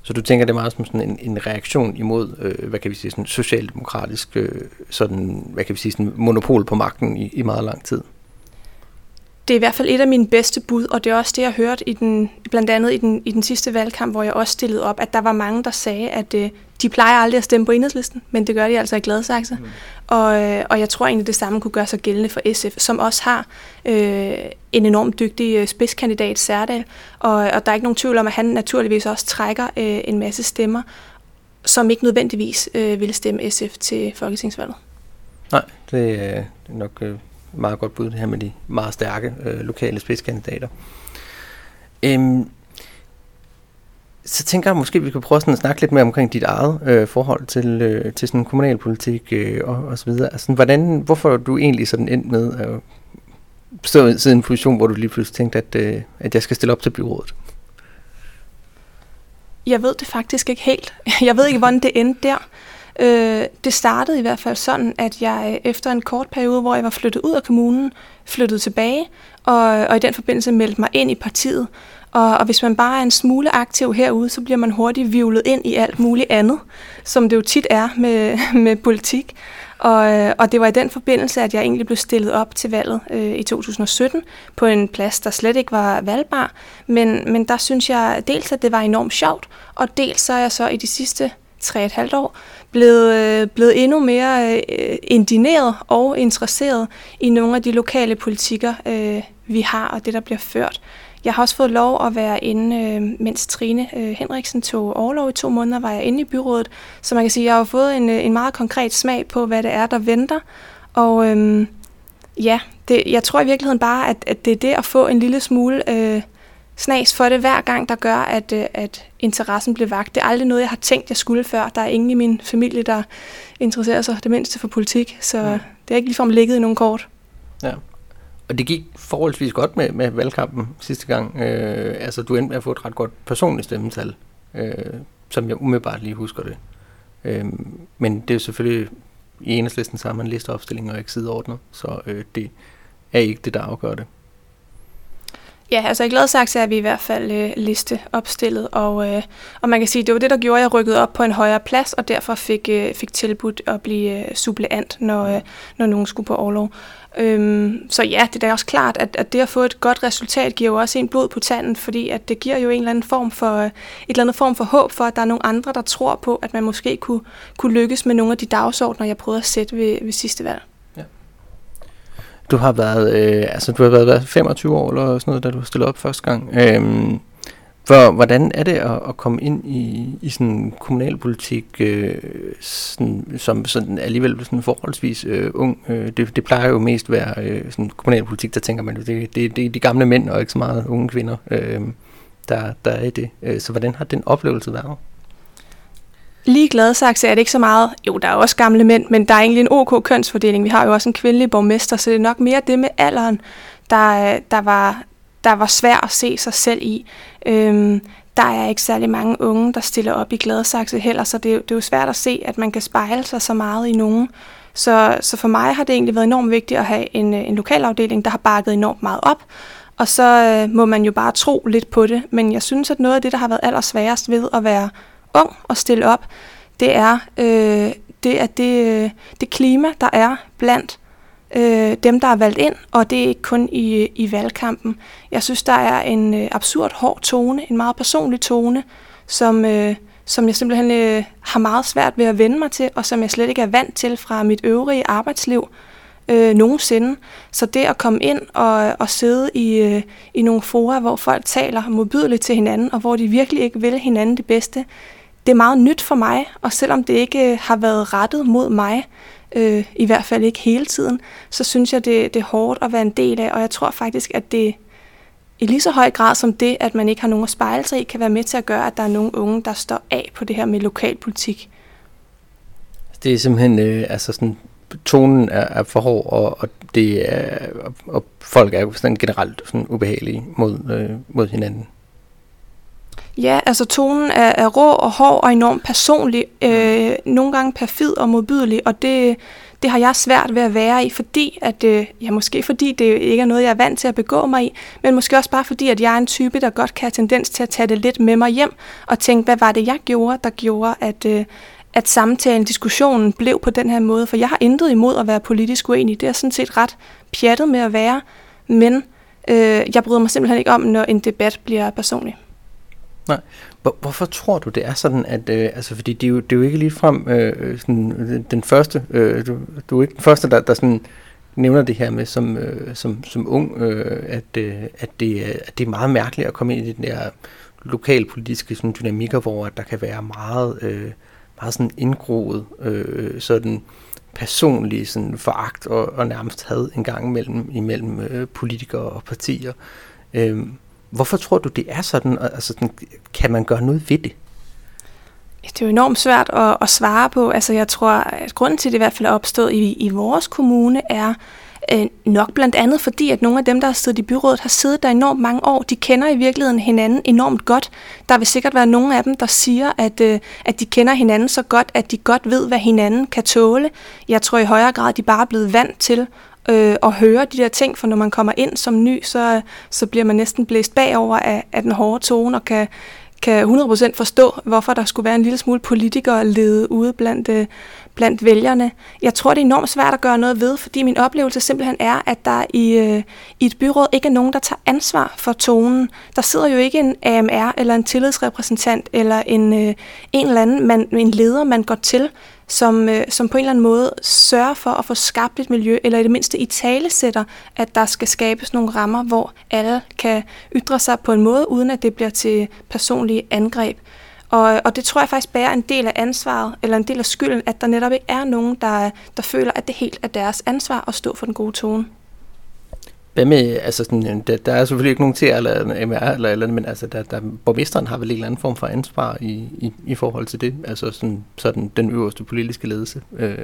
Så du tænker det meget som sådan en, en reaktion imod, øh, hvad kan vi sige, sådan socialdemokratisk, øh, sådan, hvad kan vi sige, sådan monopol på magten i, i meget lang tid? Det er i hvert fald et af mine bedste bud, og det er også det, jeg hørte i den, blandt andet i den, i den sidste valgkamp, hvor jeg også stillede op, at der var mange, der sagde, at øh, de plejer aldrig at stemme på Enhedslisten, men det gør de altså i Gladsaxe. Mm. Og, øh, og jeg tror egentlig, det samme kunne gøre sig gældende for S F, som også har øh, en enormt dygtig øh, spidskandidat, Særdal, og, og der er ikke nogen tvivl om, at han naturligvis også trækker øh, en masse stemmer, som ikke nødvendigvis øh, vil stemme S F til folketingsvalget. Nej, det, øh, det er nok... Øh meget godt bud, det her med de meget stærke øh, lokale spidskandidater. Øhm, så tænker jeg måske, vi kan prøve sådan at snakke lidt mere omkring dit eget øh, forhold til, øh, til sådan kommunalpolitik øh, og, og så videre. Altså, hvordan, hvorfor er du egentlig sådan endt med at stå, sidde i en position, hvor du lige pludselig tænkte, at, øh, at jeg skal stille op til byrådet? Jeg ved det faktisk ikke helt. Jeg ved ikke, hvordan det endte der. Det startede i hvert fald sådan, at jeg efter en kort periode, hvor jeg var flyttet ud af kommunen, flyttede tilbage, og, og i den forbindelse meldte mig ind i partiet. Og, og hvis man bare er en smule aktiv herude, så bliver man hurtigt hvirvlet ind i alt muligt andet, som det jo tit er med, med politik. Og, og det var i den forbindelse, at jeg egentlig blev stillet op til valget øh, i to tusind og sytten på en plads, der slet ikke var valgbar. Men, men der synes jeg dels, at det var enormt sjovt, og dels så er jeg så i de sidste tre og et halvt år, blevet, blevet endnu mere øh, indigneret og interesseret i nogle af de lokale politikker, øh, vi har, og det, der bliver ført. Jeg har også fået lov at være inde, øh, mens Trine øh, Henriksen tog orlov i to måneder, var jeg inde i byrådet, så man kan sige, at jeg har fået en, en meget konkret smag på, hvad det er, der venter, og øh, ja, det, jeg tror i virkeligheden bare, at, at det er det at få en lille smule... Øh, snas for det hver gang, der gør, at, at interessen bliver vakt. Det er aldrig noget, jeg har tænkt, jeg skulle før. Der er ingen i min familie, der interesserer sig det mindste for politik, så ja. Det er ikke ligefrem ligget i nogen kort. Ja, og det gik forholdsvis godt med, med valgkampen sidste gang. Øh, altså, du endte med at få et ret godt personligt stemmetal, øh, som jeg umiddelbart lige husker det. Øh, men det er jo selvfølgelig, i Enhedslisten så har man listeopstillinger og ikke sideordnet, så øh, det er ikke det, der afgør det. Ja, altså i Gladsaxe er vi i hvert fald øh, liste opstillet, og, øh, og man kan sige, at det var det, der gjorde, at jeg rykkede op på en højere plads, og derfor fik, øh, fik tilbudt at blive øh, suppleant, når, øh, når nogen skulle på orlov. Øhm, så ja, det er da også klart, at, at det at få et godt resultat giver jo også en blod på tanden, fordi at det giver jo en eller anden form for, øh, et eller andet form for håb for, at der er nogle andre, der tror på, at man måske kunne, kunne lykkes med nogle af de dagsordner, jeg prøvede at sætte ved, ved sidste valg. Du har været, øh, altså du har været femogtyve år eller sådan noget, da du har stillet op første gang. Øhm, for hvordan er det at, at komme ind i, i sådan kommunalpolitik, øh, sådan, som sådan alligevel sådan forholdsvis øh, ung? Øh, det, det plejer jo mest at være øh, sådan kommunalpolitik, der tænker man jo, det, det, det er de gamle mænd og ikke så meget unge kvinder, øh, der, der er i det. Så hvordan har den oplevelse været? Lige i Gladsaxe er det ikke så meget. Jo, der er også gamle mænd, men der er egentlig en ok kønsfordeling. Vi har jo også en kvindelig borgmester, så det er nok mere det med alderen, der, der, var, der var svært at se sig selv i. Øhm, der er ikke særlig mange unge, der stiller op i Gladsaxe heller, så det er, det er jo svært at se, at man kan spejle sig så meget i nogen. Så, så for mig har det egentlig været enormt vigtigt at have en, en lokalafdeling, der har bakket enormt meget op, og så øh, må man jo bare tro lidt på det. Men jeg synes, at noget af det, der har været allersværest ved at være ung og stille op, det er øh, det, at det, det klima, der er blandt øh, dem, der er valgt ind, og det er ikke kun i, i valgkampen. Jeg synes, der er en øh, absurd hård tone, en meget personlig tone, som, øh, som jeg simpelthen øh, har meget svært ved at vende mig til, og som jeg slet ikke er vant til fra mit øvrige arbejdsliv øh, nogensinde. Så det at komme ind og, og sidde i, øh, i nogle fora, hvor folk taler modbydeligt til hinanden, og hvor de virkelig ikke vil hinanden det bedste, det er meget nyt for mig, og selvom det ikke har været rettet mod mig, øh, i hvert fald ikke hele tiden, så synes jeg, det, det er hårdt at være en del af, og jeg tror faktisk, at det i lige så høj grad som det, at man ikke har nogen at spejle sig i, kan være med til at gøre, at der er nogle unge, der står af på det her med lokalpolitik. Det er simpelthen, øh, altså sådan, tonen er, er for hård, og, og, det er, og, og folk er jo sådan generelt sådan ubehagelige mod, øh, mod hinanden. Ja, altså tonen er, er rå og hård og enormt personlig, øh, nogle gange perfid og modbydelig, og det, det har jeg svært ved at være i, fordi at, øh, ja, måske fordi det ikke er noget, jeg er vant til at begå mig i, men måske også bare fordi, at jeg er en type, der godt kan have tendens til at tage det lidt med mig hjem og tænke, hvad var det, jeg gjorde, der gjorde, at, øh, at samtalen, diskussionen blev på den her måde, for jeg har intet imod at være politisk uenig, det er sådan set ret pjattet med at være, men øh, jeg bryder mig simpelthen ikke om, når en debat bliver personlig. Nej. Hvorfor tror du, det er sådan, at øh, altså, fordi det er jo, det er jo ikke ligefrem øh, sådan, den første, øh, du, du er ikke den første, der, der sådan nævner det her med som, øh, som, som ung, øh, at, øh, at, det, at det er meget mærkeligt at komme ind i den der lokalpolitiske sådan, dynamikker, hvor der kan være meget, øh, meget sådan indgroet øh, sådan personlig sådan, foragt og, og nærmest had en gang imellem, imellem øh, politikere og partier. Øh, Hvorfor tror du, det er sådan? Altså, kan man gøre noget ved det? Det er jo enormt svært at, at svare på. Altså, jeg tror, at grunden til, det i hvert fald er opstået i, i vores kommune, er øh, nok blandt andet, fordi at nogle af dem, der har siddet i byrådet, har siddet der enormt mange år. De kender i virkeligheden hinanden enormt godt. Der vil sikkert være nogle af dem, der siger, at, øh, at de kender hinanden så godt, at de godt ved, hvad hinanden kan tåle. Jeg tror i højere grad, de bare er blevet vant til og høre de der ting, for når man kommer ind som ny, så, så bliver man næsten blæst bagover af, af den hårde tone, og kan, kan hundrede procent forstå, hvorfor der skulle være en lille smule politikere lede ude blandt, blandt vælgerne. Jeg tror, det er enormt svært at gøre noget ved, fordi min oplevelse simpelthen er, at der i, i et byråd ikke er nogen, der tager ansvar for tonen. Der sidder jo ikke en A M R, eller en tillidsrepræsentant, eller en, en eller anden man, en leder, man går til, Som, øh, som på en eller anden måde sørger for at få skabt et miljø, eller i det mindste i talesætter, at der skal skabes nogle rammer, hvor alle kan ytre sig på en måde, uden at det bliver til personlige angreb. Og, og det tror jeg faktisk bærer en del af ansvaret, eller en del af skylden, at der netop ikke er nogen, der, der føler, at det helt er deres ansvar at stå for den gode tone. Hvad med, altså sådan, der, der er selvfølgelig ikke nogen til, eller M R eller eller men altså, der, der, borgmesteren har vel en eller anden form for ansvar i, i, i forhold til det, altså sådan, sådan den øverste politiske ledelse. Øh.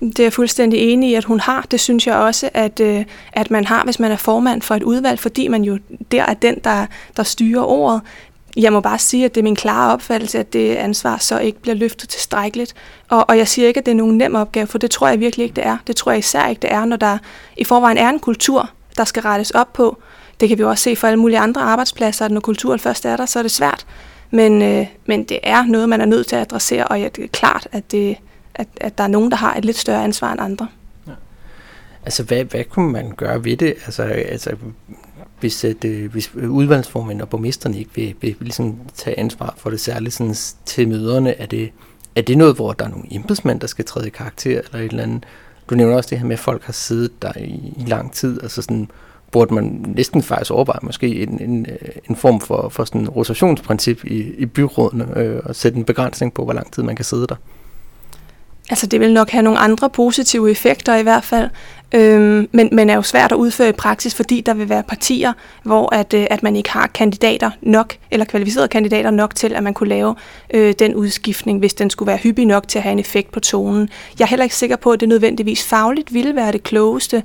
Det er jeg fuldstændig enig i, at hun har. Det synes jeg også, at, øh, at man har, hvis man er formand for et udvalg, fordi man jo der er den, der, der styrer ordet. Jeg må bare sige, at det er min klare opfattelse, at det ansvar så ikke bliver løftet tilstrækkeligt. Og, og jeg siger ikke, at det er nogen nem opgave, for det tror jeg virkelig ikke, det er. Det tror jeg især ikke, det er, når der i forvejen er en kultur, der skal rettes op på. Det kan vi også se for alle mulige andre arbejdspladser, at når kulturen først er der, så er det svært. Men, øh, men det er noget, man er nødt til at adressere, og det er klart, at, det, at, at der er nogen, der har et lidt større ansvar end andre. Ja. Altså, hvad, hvad kunne man gøre ved det? Altså, altså hvis, at, hvis udvalgsformænd og borgmesterne ikke vil, vil ligesom tage ansvar for det, særligt sådan, til møderne, er det, er det noget, hvor der er nogle embedsmænd, der skal træde i karakter, eller et eller andet? Du nævner også det her med, at folk har siddet der i, i lang tid, altså sådan burde man næsten faktisk overveje måske en, en, en form for, for sådan rotationsprincip i, i byrådene, øh, og sætte en begrænsning på, hvor lang tid man kan sidde der. Altså det vil nok have nogle andre positive effekter i hvert fald, øhm, men, men er jo svært at udføre i praksis, fordi der vil være partier, hvor at, at man ikke har kandidater nok, eller kvalificerede kandidater nok til, at man kunne lave øh, den udskiftning, hvis den skulle være hyppig nok til at have en effekt på tonen. Jeg er heller ikke sikker på, at det nødvendigvis fagligt ville være det klogeste,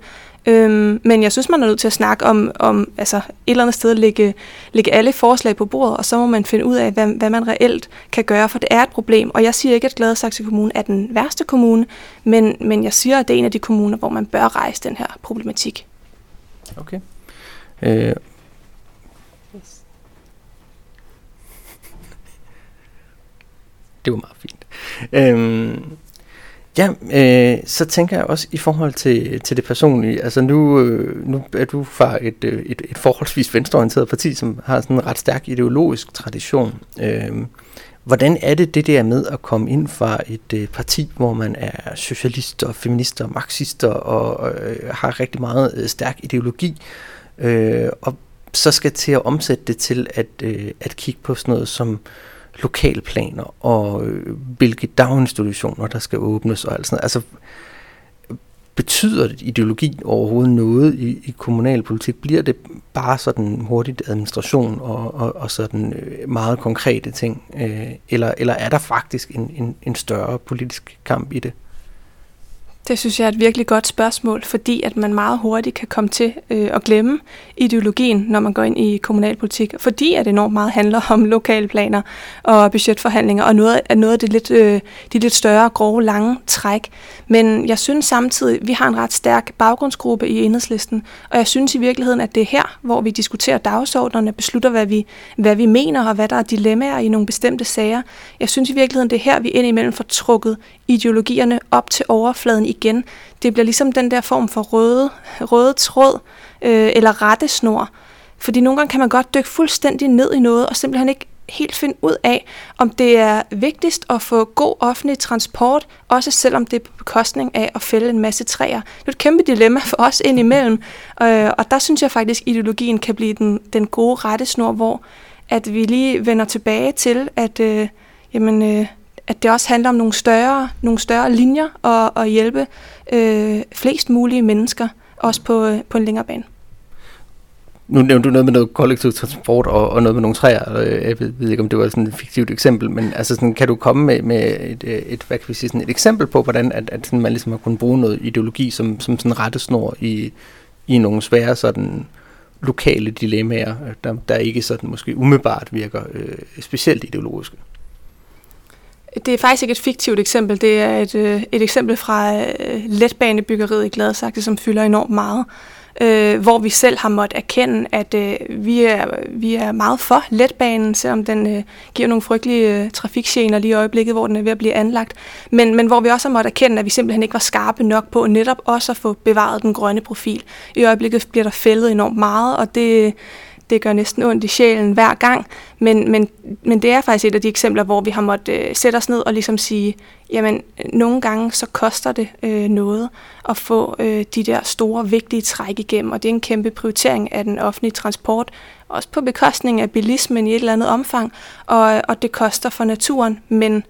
Øhm, men jeg synes, man er nødt til at snakke om, om altså et eller andet sted lægge, lægge alle forslag på bordet, og så må man finde ud af, hvad, hvad man reelt kan gøre, for det er et problem. Og jeg siger ikke, at Gladsaxe Kommune er den værste kommune, men, men jeg siger, at det er en af de kommuner, hvor man bør rejse den her problematik. Okay. Øh. Yes. Det var meget fint. Øhm. Ja, øh, så tænker jeg også i forhold til, til det personlige. Altså nu, øh, nu er du fra et, øh, et, et forholdsvis venstreorienteret parti, som har sådan en ret stærk ideologisk tradition. Øh, hvordan er det det der med at komme ind fra et øh, parti, hvor man er socialist og feminist og marxist og øh, har rigtig meget øh, stærk ideologi, øh, og så skal til at omsætte det til at, øh, at kigge på sådan noget som lokalplaner og øh, hvilke daginstitutioner, der skal åbnes og alt sådan noget. Altså, betyder ideologi overhovedet noget i, i kommunalpolitik? Bliver det bare sådan hurtigt administration og, og, og sådan meget konkrete ting? Øh, eller, eller er der faktisk en, en, en større politisk kamp i det? Det synes jeg er et virkelig godt spørgsmål, fordi at man meget hurtigt kan komme til øh, at glemme ideologien, når man går ind i kommunalpolitik, fordi at enormt meget handler om lokalplaner og budgetforhandlinger og noget af, noget af det lidt, øh, de lidt større, grove, lange træk. Men jeg synes samtidig, at vi har en ret stærk baggrundsgruppe i Enhedslisten, og jeg synes i virkeligheden, at det er her, hvor vi diskuterer dagsordnerne, beslutter, hvad vi, hvad vi mener og hvad der er dilemmaer i nogle bestemte sager. Jeg synes i virkeligheden, det er her, vi indimellem får trukket ideologierne op til overfladen igen. Det bliver ligesom den der form for røde, røde tråd øh, eller rettesnor. Fordi nogle gange kan man godt dykke fuldstændig ned i noget og simpelthen ikke helt finde ud af, om det er vigtigst at få god offentlig transport, også selvom det er på bekostning af at fælde en masse træer. Det er et kæmpe dilemma for os indimellem, øh, og der synes jeg faktisk, at ideologien kan blive den, den gode rettesnor, hvor at vi lige vender tilbage til, at øh, jamen, øh, at det også handler om nogle større, nogle større linjer og at hjælpe øh, flest mulige mennesker, også på, øh, på en længere bane. Nu nævnte du noget med noget kollektiv transport og, og noget med nogle træer. Jeg ved, ved ikke, om det var sådan et fiktivt eksempel, men altså sådan, kan du komme med, med et, et, hvad kan vi sige, sådan et eksempel på, hvordan at, at sådan, man ligesom har kunnet bruge noget ideologi som, som sådan rettesnor i, i nogle svære sådan, lokale dilemmaer, der, der ikke sådan, måske umiddelbart virker øh, specielt ideologiske? Det er faktisk ikke et fiktivt eksempel, det er et, et eksempel fra letbanebyggeriet i Gladsaxe, som fylder enormt meget, øh, hvor vi selv har måttet erkende, at øh, vi, er, vi er meget for letbanen, selvom den øh, giver nogle frygtelige øh, trafikgener lige i øjeblikket, hvor den er ved at blive anlagt, men, men hvor vi også har måttet erkende, at vi simpelthen ikke var skarpe nok på netop også at få bevaret den grønne profil. I øjeblikket bliver der fældet enormt meget, og det... Det gør næsten ondt i sjælen hver gang, men, men, men det er faktisk et af de eksempler, hvor vi har måttet øh, sætte os ned og ligesom sige, jamen nogle gange så koster det øh, noget at få øh, de der store, vigtige træk igennem, og det er en kæmpe prioritering af den offentlige transport, også på bekostning af bilismen i et eller andet omfang, og, og det koster for naturen, men,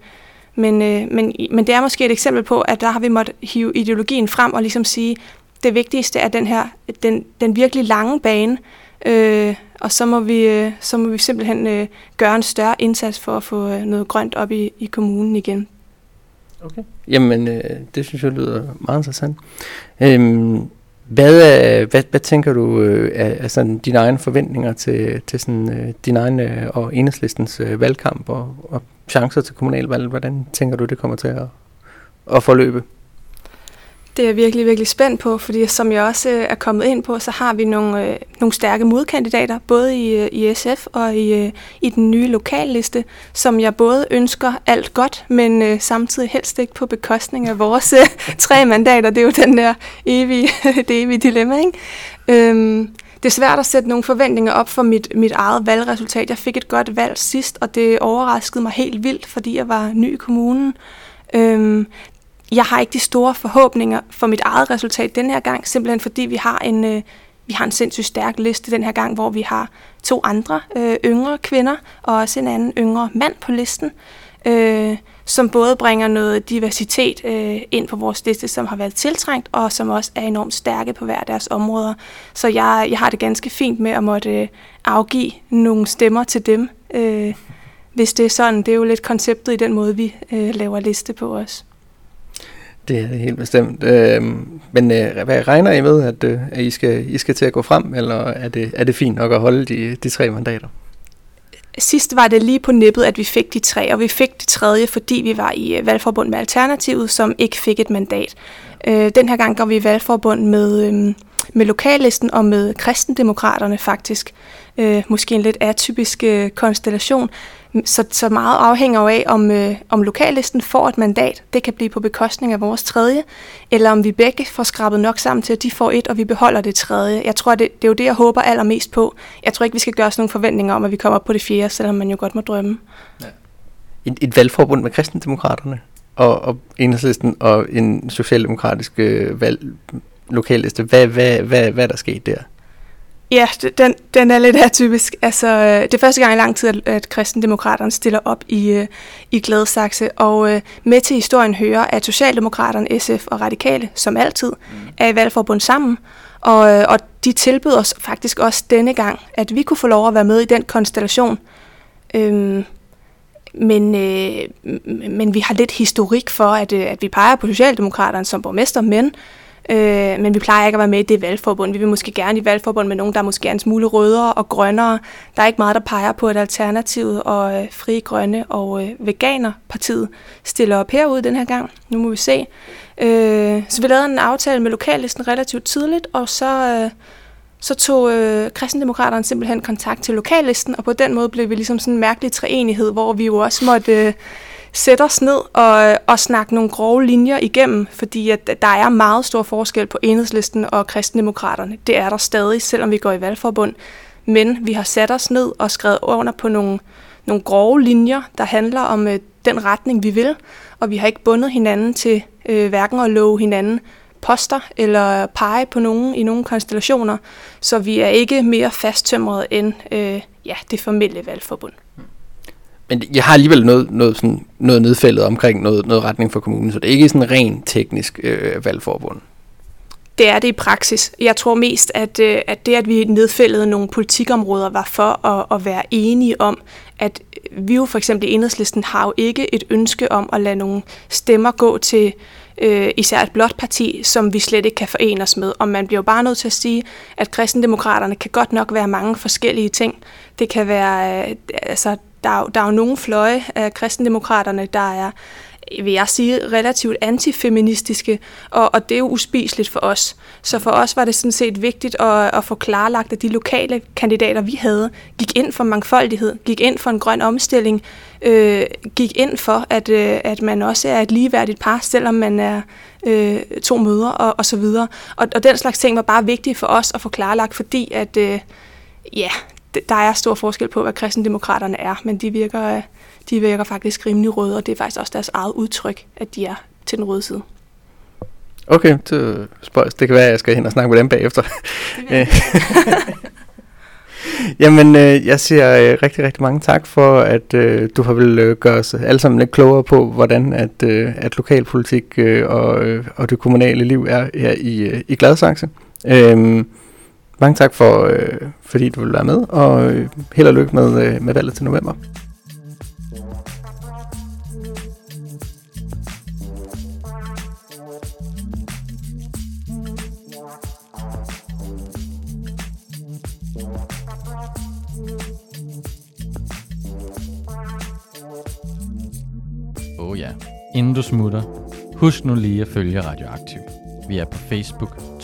men, øh, men, men det er måske et eksempel på, at der har vi måttet hive ideologien frem og ligesom sige, det vigtigste er den her, den, den virkelig lange bane, Øh, og så må vi, så må vi simpelthen øh, gøre en større indsats for at få noget grønt op i, i kommunen igen. Okay. Jamen, øh, det synes jeg lyder meget interessant. Øhm, hvad, er, hvad, hvad tænker du øh, er, er sådan dine egne forventninger til, til sådan, øh, din egen øh, og Enhedslistens øh, valgkamp og, og chancer til kommunalvalget? Hvordan tænker du, det kommer til at, at forløbe? Det er jeg virkelig, virkelig spændt på, fordi som jeg også øh, er kommet ind på, så har vi nogle, øh, nogle stærke modkandidater, både i, øh, i S F og i, øh, i den nye lokalliste, som jeg både ønsker alt godt, men øh, samtidig helst ikke på bekostning af vores øh, tre mandater. Det er jo den der evige, det evige dilemma, ikke? Øhm, det er svært at sætte nogle forventninger op for mit, mit eget valgresultat. Jeg fik et godt valg sidst, og det overraskede mig helt vildt, fordi jeg var ny i kommunen. Øhm, Jeg har ikke de store forhåbninger for mit eget resultat den her gang, simpelthen fordi vi har en, øh, vi har en sindssygt stærk liste den her gang, hvor vi har to andre øh, yngre kvinder og også en anden yngre mand på listen, øh, som både bringer noget diversitet øh, ind på vores liste, som har været tiltrængt og som også er enormt stærke på hver deres områder. Så jeg, jeg har det ganske fint med at måtte øh, afgive nogle stemmer til dem, øh, hvis det er sådan. Det er jo lidt konceptet i den måde, vi øh, laver liste på os. Det er det helt bestemt. Øh, men øh, hvad regner I med, at, øh, at I, skal, I skal til at gå frem, eller er det, er det fint nok at holde de, de tre mandater? Sidst var det lige på nippet, at vi fik de tre, og vi fik det tredje, fordi vi var i valgforbund med Alternativet, som ikke fik et mandat. Øh, den her gang går vi i valgforbund med, øh, med lokallisten og med Kristendemokraterne faktisk. Øh, måske en lidt atypisk øh, konstellation. Så, så meget afhænger jo af, om, øh, om lokallisten får et mandat. Det kan blive på bekostning af vores tredje, eller om vi begge får skrabet nok sammen til, at de får et, og vi beholder det tredje. Jeg tror, det, det er jo det, jeg håber allermest på. Jeg tror ikke, vi skal gøre os nogle forventninger om, at vi kommer op på det fjerde, selvom man jo godt må drømme. Ja. Et, et valgforbund med Kristendemokraterne og, og Enhedslisten og en socialdemokratisk øh, valg, lokalliste. Hvad, hvad, hvad, hvad er der sket der? Ja, den, den er lidt atypisk. Altså, det er første gang i lang tid, at Kristendemokraterne stiller op i, i Gladsaxe, og med til historien hører, at Socialdemokraterne, S F og Radikale, som altid, er i valgforbund sammen, og, og de tilbød os faktisk også denne gang, at vi kunne få lov at være med i den konstellation. Øhm, men, øh, men vi har lidt historik for, at, at vi peger på Socialdemokraterne som borgmester, men Øh, men vi plejer ikke at være med i det valgforbund. Vi vil måske gerne i valgforbund med nogen, der måske er en smule rødere og grønnere. Der er ikke meget, der peger på, at Alternativet og øh, Fri Grønne og øh, Veganerpartiet stiller op herude den her gang. Nu må vi se. Øh, så vi lavede en aftale med lokallisten relativt tidligt, og så, øh, så tog øh, Kristendemokraterne simpelthen kontakt til lokallisten, og på den måde blev vi ligesom sådan en mærkelig treenighed, hvor vi jo også måtte... Øh, sætte os ned og, og snakke nogle grove linjer igennem, fordi at der er meget stor forskel på Enhedslisten og Kristendemokraterne. Det er der stadig, selvom vi går i valgforbund. Men vi har sat os ned og skrevet under på nogle, nogle grove linjer, der handler om øh, den retning, vi vil. Og vi har ikke bundet hinanden til øh, hverken at love hinanden poster eller pege på nogen i nogle konstellationer. Så vi er ikke mere fasttømret end øh, ja, det formelle valgforbund. Men jeg har alligevel noget, noget, sådan, noget nedfældet omkring noget, noget retning for kommunen, så det er ikke sådan rent teknisk øh, valgforbund. Det er det i praksis. Jeg tror mest, at, øh, at det, at vi nedfældede nogle politikområder, var for at, at være enige om, at vi jo for eksempel i Enhedslisten har jo ikke et ønske om at lade nogle stemmer gå til øh, især et blåt parti, som vi slet ikke kan forene os med. Og man bliver jo bare nødt til at sige, at Kristendemokraterne kan godt nok være mange forskellige ting. Det kan være... Øh, altså, Der er, jo, der er jo nogle fløje af Kristendemokraterne, der er, vil jeg sige, relativt antifeministiske, og, og det er jo uspiseligt for os. Så for os var det sådan set vigtigt at, at få klarlagt, at de lokale kandidater, vi havde, gik ind for mangfoldighed, gik ind for en grøn omstilling, øh, gik ind for, at, øh, at man også er et ligeværdigt par, selvom man er øh, to mødre og, og så videre. Og, og den slags ting var bare vigtige for os at få klarlagt, fordi at, øh, ja... Der er stor forskel på, hvad Kristendemokraterne er, men de virker, de virker faktisk rimelig røde, og det er faktisk også deres eget udtryk, at de er til den røde side. Okay, så spøjs. Det kan være, at jeg skal hen og snakke med dem bagefter. Jamen, jeg siger rigtig, rigtig mange tak for, at du har vil gøre os alle sammen lidt klogere på, hvordan at, at lokalpolitik og, og det kommunale liv er her i, i Gladsaxe. Mange tak for, øh, fordi du ville være med, og øh, held og lykke med, øh, med valget til november. Oh ja, inden du smutter, husk nu lige at følge Radioaktiv. Vi er på Facebook,